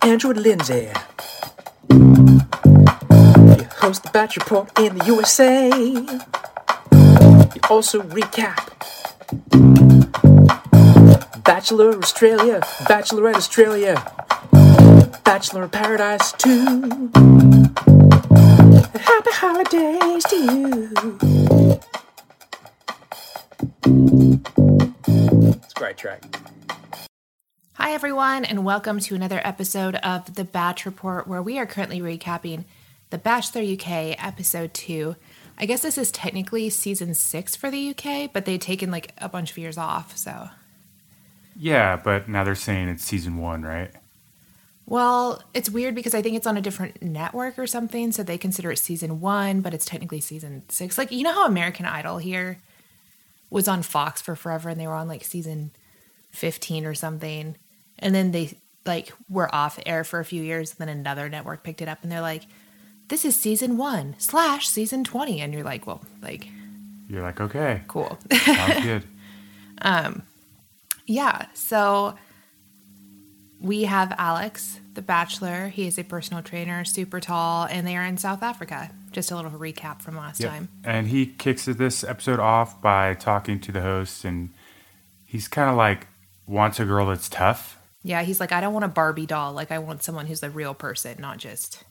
Andrew Lindsay. You host The Batch Report in the USA. You also recap Bachelor Australia, Bachelorette Australia, Bachelor in Paradise 2. Happy holidays to you. It's a great track. Hi, everyone, and welcome to another episode of The Batch Report, where we are currently recapping The Bachelor UK Episode 2. I guess this is technically Season 6 for the UK, but they've taken, like, a bunch of years off, so... Yeah, but now they're saying it's Season 1, right? Well, it's weird because I think it's on a different network or something, so they consider it Season 1, but it's technically Season 6. Like, you know how American Idol here was on Fox for forever, and they were on, like, Season 15 or something... And then they, like, were off air for a few years, and then another network picked it up, and they're like, this is season 1/season 20. And you're like, well, like... You're like, okay. Cool. Sounds good. Yeah, so we have Alex, the Bachelor. He is a personal trainer, super tall, and they are in South Africa. Just a little recap from last time. And he kicks this episode off by talking to the host, and he's kind of like, wants a girl that's tough. Yeah, he's like, I don't want a Barbie doll. Like, I want someone who's a real person, not just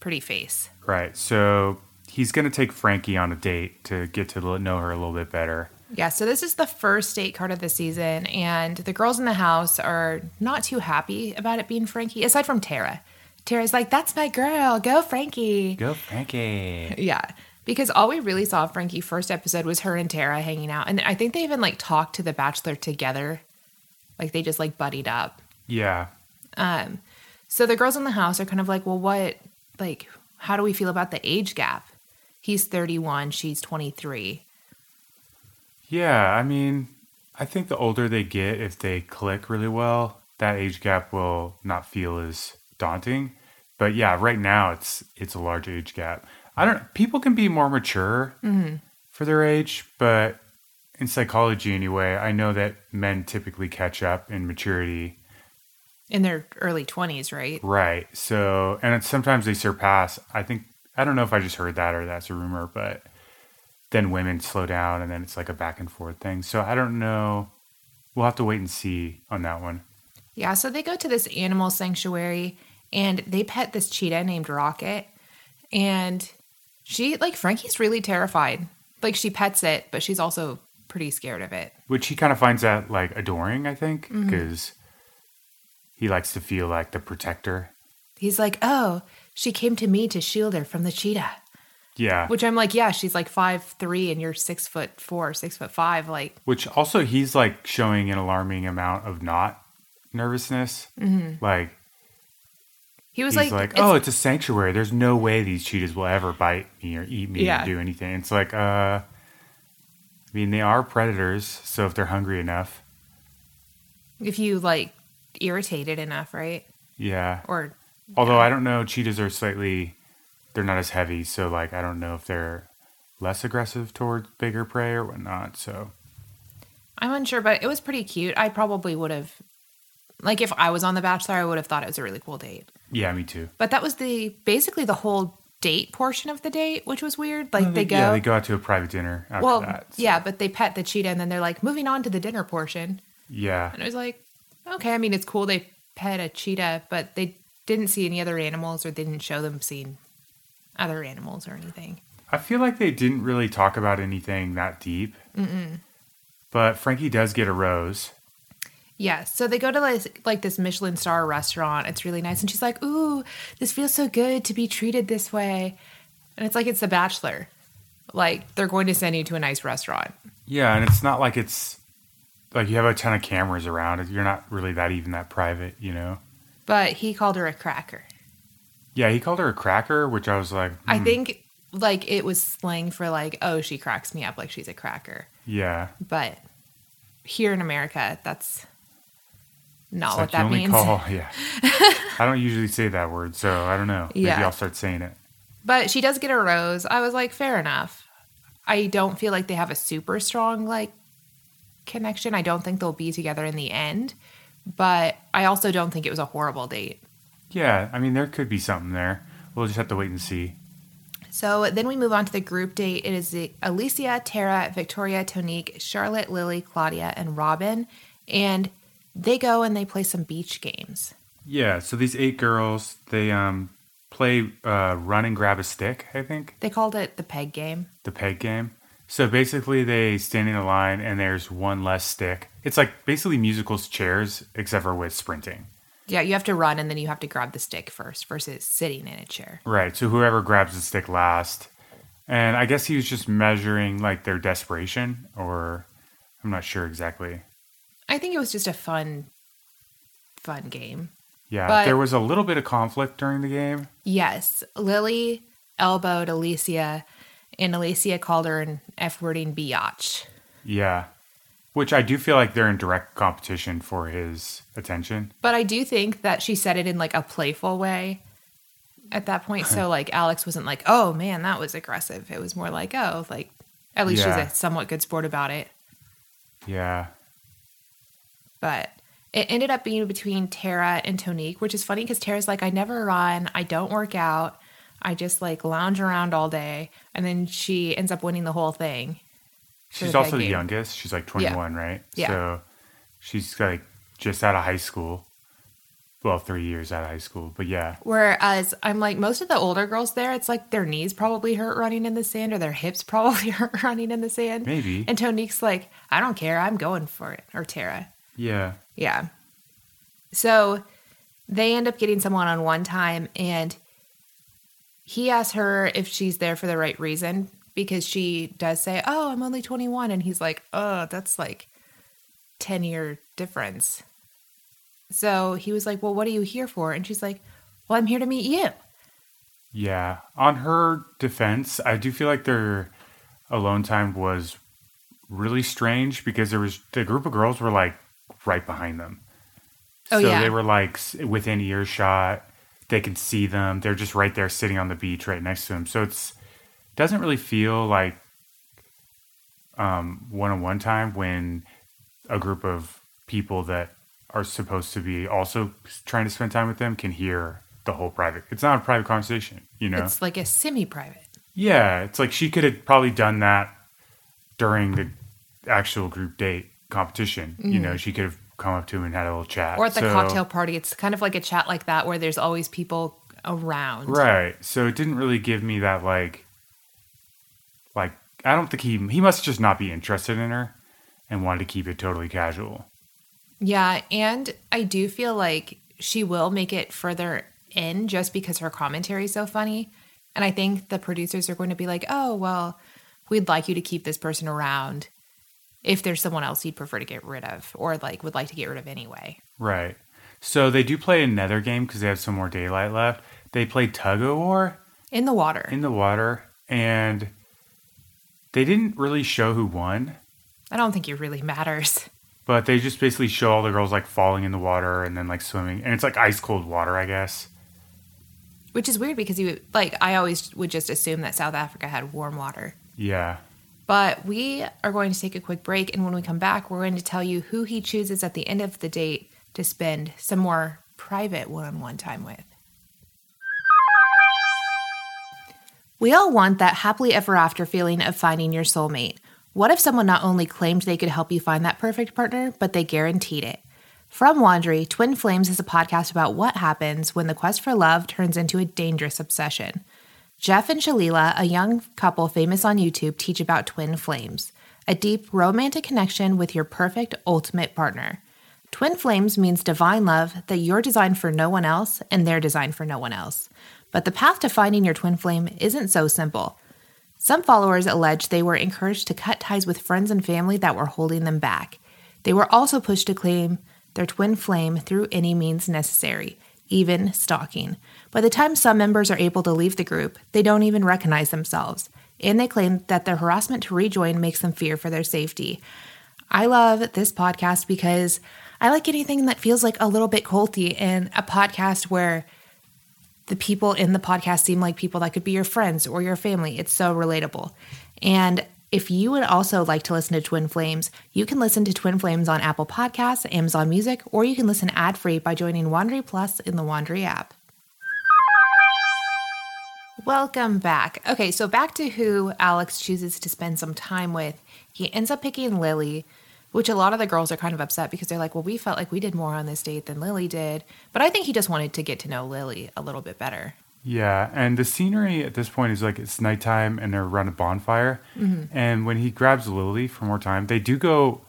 pretty face. Right. So he's going to take Frankie on a date to get to know her a little bit better. Yeah, so this is the first date card of the season, and the girls in the house are not too happy about it being Frankie, aside from Tara. Tara's like, that's my girl. Go, Frankie. Go, Frankie. Yeah, because all we really saw of Frankie first episode was her and Tara hanging out, and I think they even, like, talked to The Bachelor together. Like, they just, like, buddied up. Yeah. So the girls in the house are kind of like, well, what, like, how do we feel about the age gap? He's 31, she's 23. Yeah, I mean, I think the older they get, if they click really well, that age gap will not feel as daunting. But yeah, right now it's a large age gap. People can be more mature for their age, but in psychology anyway, I know that men typically catch up in maturity in their early 20s, right? Right. So, and sometimes they surpass. I think, I don't know if I just heard that or that's a rumor, but then women slow down and then it's like a back and forth thing. So I don't know. We'll have to wait and see on that one. Yeah. So they go to this animal sanctuary and they pet this cheetah named Rocket. And she, like, Frankie's really terrified. Like, she pets it, but she's also pretty scared of it. Which he kind of finds that, like, adoring, I think, because... He likes to feel like the protector. He's like, oh, she came to me to shield her from the cheetah. Yeah. Which I'm like, yeah, she's like 5'3" and you're 6'4", 6'5". Like. Which also he's like showing an alarming amount of not nervousness. Like. He was like oh, it's a sanctuary. There's no way these cheetahs will ever bite me or eat me or do anything. It's like, I mean, they are predators. So if they're hungry enough. If you like. Irritated enough, right? Yeah. Or although I don't know, cheetahs are slightly, they're not as heavy, so like I don't know if they're less aggressive towards bigger prey or whatnot. So I'm unsure, but it was pretty cute. I probably would have, like, if I was on The Bachelor, I would have thought it was a really cool date. Yeah, me too. But that was basically the whole date portion of the date, which was weird. Like, well, they go out to a private dinner after that. So. Yeah, but they pet the cheetah and then they're like, moving on to the dinner portion. Yeah, and I was like. Okay, I mean, it's cool they pet a cheetah, but they didn't see any other animals or didn't show them seeing other animals or anything. I feel like they didn't really talk about anything that deep. But Frankie does get a rose. Yeah, so they go to like this Michelin star restaurant. It's really nice. And she's like, ooh, this feels so good to be treated this way. And it's like, it's The Bachelor. Like, they're going to send you to a nice restaurant. Yeah, and it's not like it's... Like, you have a ton of cameras around. You're not really that private, you know? But he called her a cracker. Yeah, he called her a cracker, which I was like... I think, like, it was slang for, like, oh, she cracks me up like she's a cracker. Yeah. But here in America, that's not what that means. Yeah. I don't usually say that word, so I don't know. Maybe I'll start saying it. But she does get a rose. I was like, fair enough. I don't feel like they have a super strong, like, connection. I don't think they'll be together in the end, but I also don't think it was a horrible date. Yeah, I mean, there could be something there. We'll just have to wait and see. So then we move on to the group date. It is Alicia, Tara, Victoria, Tonique, Charlotte, Lily, Claudia, and Robin. And they go and they play some beach games. Yeah, so these 8 girls, they play run and grab a stick, I think. They called it the peg game. The peg game. So basically they stand in a line and there's one less stick. It's like basically musicals chairs, except for with sprinting. Yeah, you have to run and then you have to grab the stick first versus sitting in a chair. Right, so whoever grabs the stick last. And I guess he was just measuring like their desperation, or I'm not sure exactly. I think it was just a fun game. Yeah, but there was a little bit of conflict during the game. Yes, Lily elbowed Alicia and Alicia called her an F-wording biatch. Yeah. Which I do feel like they're in direct competition for his attention. But I do think that she said it in like a playful way at that point. So like Alex wasn't like, oh man, that was aggressive. It was more like, oh, like at least she's a somewhat good sport about it. Yeah. But it ended up being between Tara and Tonique, which is funny because Tara's like, I never run. I don't work out. I just like lounge around all day. And then she ends up winning the whole thing. She's also the youngest. She's like 21, right? Yeah. So she's like just out of high school. Well, 3 years out of high school, but yeah. Whereas I'm like most of the older girls there, it's like their knees probably hurt running in the sand or their hips probably hurt running in the sand. Maybe. And Tonique's like, I don't care. I'm going for it. Or Tara. Yeah. Yeah. So they end up getting some one-on-one time and he asks her if she's there for the right reason. Because she does say, oh, I'm only 21. And he's like, oh, that's like 10-year difference. So he was like, well, what are you here for? And she's like, well, I'm here to meet you. Yeah. On her defense, I do feel like their alone time was really strange because there was the group of girls were like right behind them. Oh, so they were like within earshot. They can see them. They're just right there sitting on the beach right next to him. So it's doesn't really feel like one-on-one time when a group of people that are supposed to be also trying to spend time with them can hear the whole private. It's not a private conversation, you know? It's like a semi-private. Yeah, it's like she could have probably done that during the actual group date competition. Mm. You know, she could have come up to him and had a little chat. Or at the cocktail party. It's kind of like a chat like that where there's always people around. Right. So it didn't really give me that like, I don't think he must just not be interested in her and wanted to keep it totally casual. Yeah, and I do feel like she will make it further in just because her commentary is so funny. And I think the producers are going to be like, oh, well, we'd like you to keep this person around if there's someone else you'd prefer to get rid of or like would like to get rid of anyway. Right. So they do play another game because they have some more daylight left. They play tug-of-war. In the water. In the water. And they didn't really show who won. I don't think it really matters. But they just basically show all the girls like falling in the water and then like swimming. And it's like ice cold water, I guess. Which is weird because you like I always would just assume that South Africa had warm water. Yeah. But we are going to take a quick break. And when we come back, we're going to tell you who he chooses at the end of the date to spend some more private one-on-one time with. We all want that happily ever after feeling of finding your soulmate. What if someone not only claimed they could help you find that perfect partner, but they guaranteed it? From Wondery, Twin Flames is a podcast about what happens when the quest for love turns into a dangerous obsession. Jeff and Shalila, a young couple famous on YouTube, teach about twin flames, a deep romantic connection with your perfect ultimate partner. Twin flames means divine love that you're designed for no one else and they're designed for no one else. But the path to finding your twin flame isn't so simple. Some followers allege they were encouraged to cut ties with friends and family that were holding them back. They were also pushed to claim their twin flame through any means necessary, even stalking. By the time some members are able to leave the group, they don't even recognize themselves, and they claim that their harassment to rejoin makes them fear for their safety. I love this podcast because I like anything that feels like a little bit culty, and a podcast where the people in the podcast seem like people that could be your friends or your family. It's so relatable. And If you would also like to listen to Twin Flames, you can listen to Twin Flames on Apple Podcasts, Amazon Music, or you can listen ad-free by joining Wondery Plus in the Wondery app. Welcome back. Okay, so back to who Alex chooses to spend some time with. He ends up picking Lily, which a lot of the girls are kind of upset because they're like, well, we felt like we did more on this date than Lily did. But I think he just wanted to get to know Lily a little bit better. Yeah, and the scenery at this point is like it's nighttime and they're around a bonfire. Mm-hmm. And when he grabs Lily for more time, they do go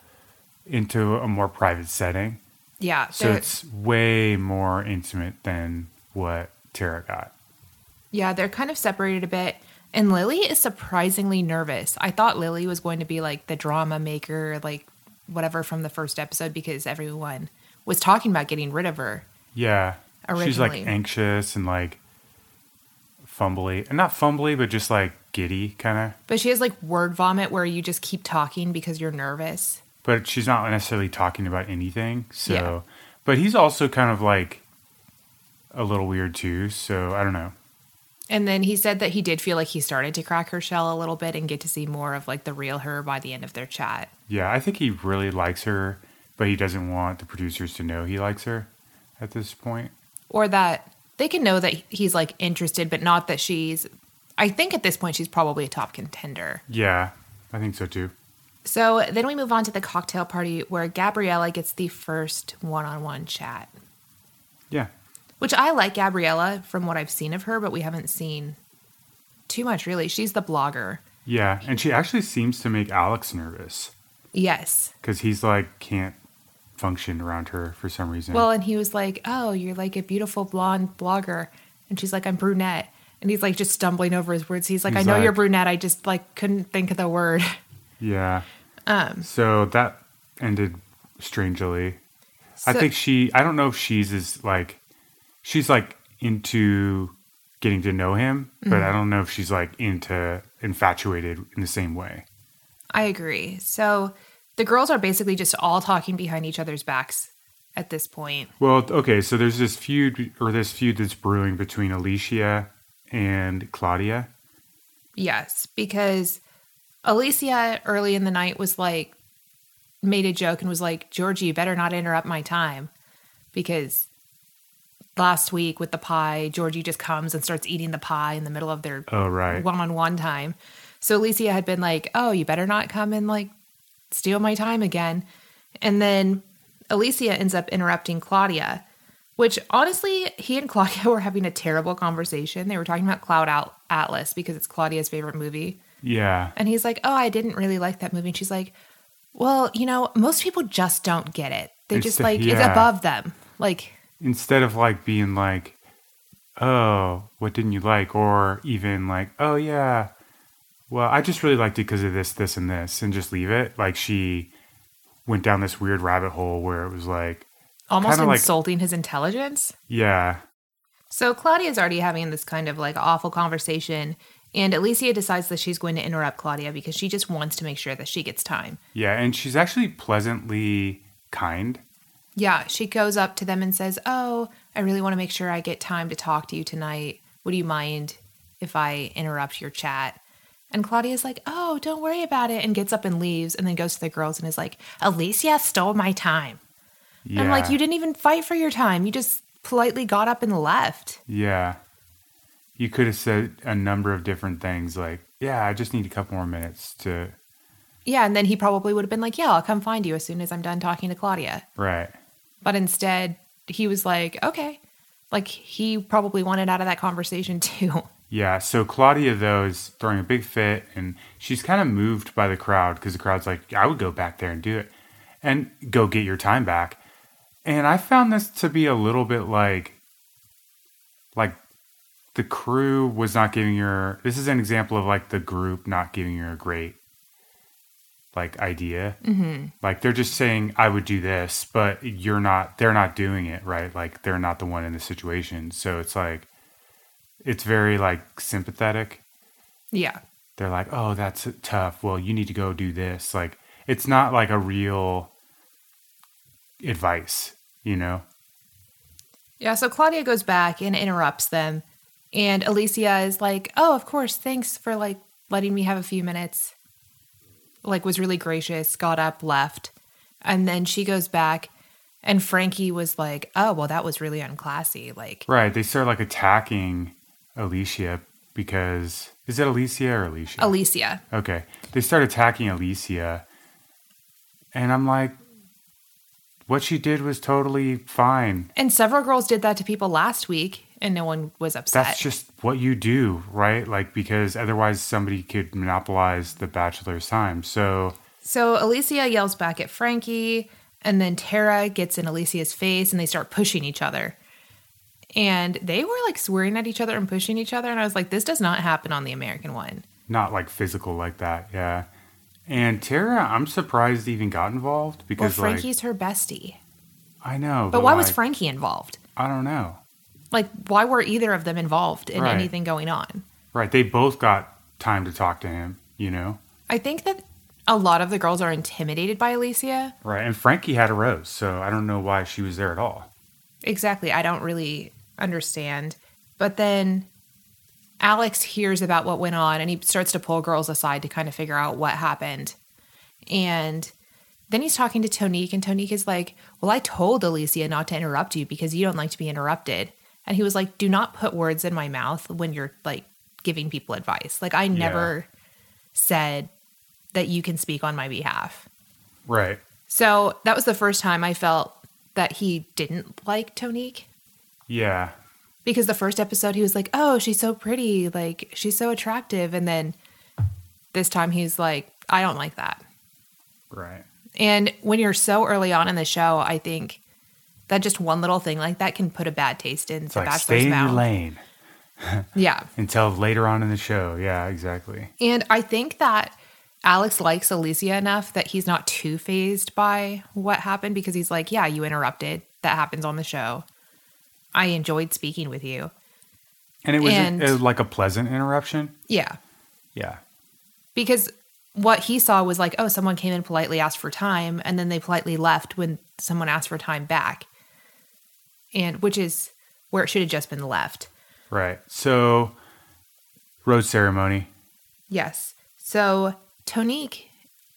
into a more private setting. Yeah. So it's way more intimate than what Tara got. Yeah, they're kind of separated a bit. And Lily is surprisingly nervous. I thought Lily was going to be like the drama maker, like whatever from the first episode, because everyone was talking about getting rid of her. Yeah. Originally. She's like anxious and like fumbly, and not fumbly, but just like giddy kind of. But she has like word vomit where you just keep talking because you're nervous. But she's not necessarily talking about anything. So, yeah. But he's also kind of like a little weird too. So I don't know. And then he said that he did feel like he started to crack her shell a little bit and get to see more of like the real her by the end of their chat. Yeah, I think he really likes her, but he doesn't want the producers to know he likes her at this point. Or that they can know that he's like interested, but not that she's, I think at this point, she's probably a top contender. Yeah, I think so too. So then we move on to the cocktail party where Gabriella gets the first one-on-one chat. Yeah. Which I like Gabriella from what I've seen of her, but we haven't seen too much really. She's the blogger. Yeah, and she actually seems to make Alex nervous. Yes. Because he's like, can't function around her for some reason. Well, and he was like, oh, you're like a beautiful blonde blogger. And she's like, I'm brunette. And he's like just stumbling over his words. He's like, I know you're brunette. I just like couldn't think of the word. Yeah. So that ended strangely. So, I think I don't know if she's like into getting to know him, but mm-hmm. I don't know if she's like infatuated in the same way. I agree. So the girls are basically just all talking behind each other's backs at this point. Well, okay, so there's this feud that's brewing between Alicia and Claudia. Yes, because Alicia early in the night was like, made a joke and was like, Georgie, you better not interrupt my time because last week with the pie, Georgie just comes and starts eating the pie in the middle of their one-on-one time. So Alicia had been like, oh, you better not come and like steal my time again. And then Alicia ends up interrupting Claudia, which honestly, he and Claudia were having a terrible conversation. They were talking about Cloud Atlas because it's Claudia's favorite movie. Yeah. And he's like, oh, I didn't really like that movie. And she's like, well, you know, most people just don't get it. It's above them. Like, instead of like being like, oh, what didn't you like? Or even like, oh, yeah. Well, I just really liked it because of this, this, and this, and just leave it. Like she went down this weird rabbit hole where it was like almost insulting his intelligence. Yeah. So Claudia's already having this kind of like awful conversation, and Alicia decides that she's going to interrupt Claudia because she just wants to make sure that she gets time. Yeah, and she's actually pleasantly kind. Yeah, she goes up to them and says, oh, I really want to make sure I get time to talk to you tonight. Would you mind if I interrupt your chat? And Claudia's like, oh, don't worry about it, and gets up and leaves and then goes to the girls and is like, Alicia stole my time. Yeah. And I'm like, you didn't even fight for your time. You just politely got up and left. Yeah. You could have said a number of different things like, yeah, I just need a couple more minutes to. Yeah, and then he probably would have been like, yeah, I'll come find you as soon as I'm done talking to Claudia. Right. But instead, he was like, okay. Like, he probably wanted out of that conversation too. Yeah, so Claudia, though, is throwing a big fit, and she's kind of moved by the crowd because the crowd's like, I would go back there and do it and go get your time back. And I found this to be a little bit like the crew was not giving her. This is an example of like the group not giving her a great like idea. Mm-hmm. Like they're just saying, I would do this, but they're not doing it, right? Like they're not the one in the situation. So it's like, it's very, like, sympathetic. Yeah. They're like, oh, that's tough. Well, you need to go do this. Like, it's not, like, a real advice, you know? Yeah, so Claudia goes back and interrupts them. And Alicia is like, oh, of course, thanks for, like, letting me have a few minutes. like was really gracious, got up, left. And then she goes back and Frankie was like, oh, well, that was really unclassy. Like, right. They started like attacking Alicia because is it Alicia or Alicia? Alicia. Okay. They start attacking Alicia. And I'm like, what she did was totally fine. And several girls did that to people last week and no one was upset. That's just what you do, right? Like, because otherwise somebody could monopolize the Bachelor's time. So Alicia yells back at Frankie and then Tara gets in Alicia's face and they start pushing each other. And they were like swearing at each other and pushing each other. And I was like, this does not happen on the American one. Not like physical like that. Yeah. And Tara, I'm surprised even got involved because well, Frankie's like, her bestie. I know. But why was Frankie involved? I don't know. Like, why were either of them involved in right. anything going on? Right. They both got time to talk to him, you know? I think that a lot of the girls are intimidated by Alicia. Right. And Frankie had a rose, so I don't know why she was there at all. Exactly. I don't really understand. But then Alex hears about what went on and he starts to pull girls aside to kind of figure out what happened. And then he's talking to Tonique and Tonique is like, well, I told Alicia not to interrupt you because you don't like to be interrupted. And he was like, do not put words in my mouth when you're like giving people advice. Like I never said that you can speak on my behalf. Right. So that was the first time I felt that he didn't like Tonique. Yeah. Because the first episode, he was like, oh, she's so pretty. Like, she's so attractive. And then this time he's like, I don't like that. Right. And when you're so early on in the show, I think that just one little thing like that can put a bad taste in the Bachelor's mouth. Stay in your lane. Yeah. Until later on in the show. Yeah, exactly. And I think that Alex likes Alicia enough that he's not too fazed by what happened because he's like, yeah, you interrupted. That happens on the show. I enjoyed speaking with you. And it was like a pleasant interruption? Yeah. Yeah. Because what he saw was like, oh, someone came and politely asked for time, and then they politely left when someone asked for time back, and which is where it should have just been left. Right. So, rose ceremony. Yes. So, Tonique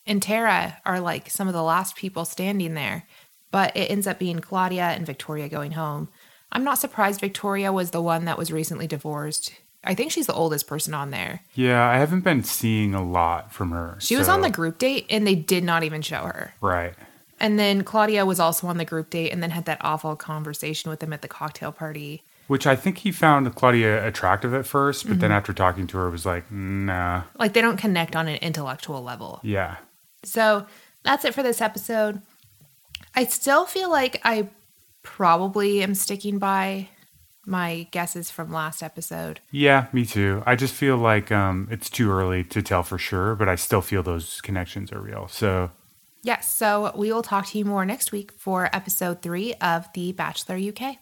and Tara are like some of the last people standing there, but it ends up being Claudia and Victoria going home. I'm not surprised Victoria was the one that was recently divorced. I think she's the oldest person on there. Yeah, I haven't been seeing a lot from her. She was on the group date, and they did not even show her. Right. And then Claudia was also on the group date and then had that awful conversation with him at the cocktail party. Which I think he found Claudia attractive at first, but then after talking to her, was like, nah. Like, they don't connect on an intellectual level. Yeah. So, that's it for this episode. I still feel like I probably am sticking by my guesses from last episode. Yeah, me too. I just feel like it's too early to tell for sure, but I still feel those connections are real. So, yes. So we will talk to you more next week for episode 3 of The Bachelor UK.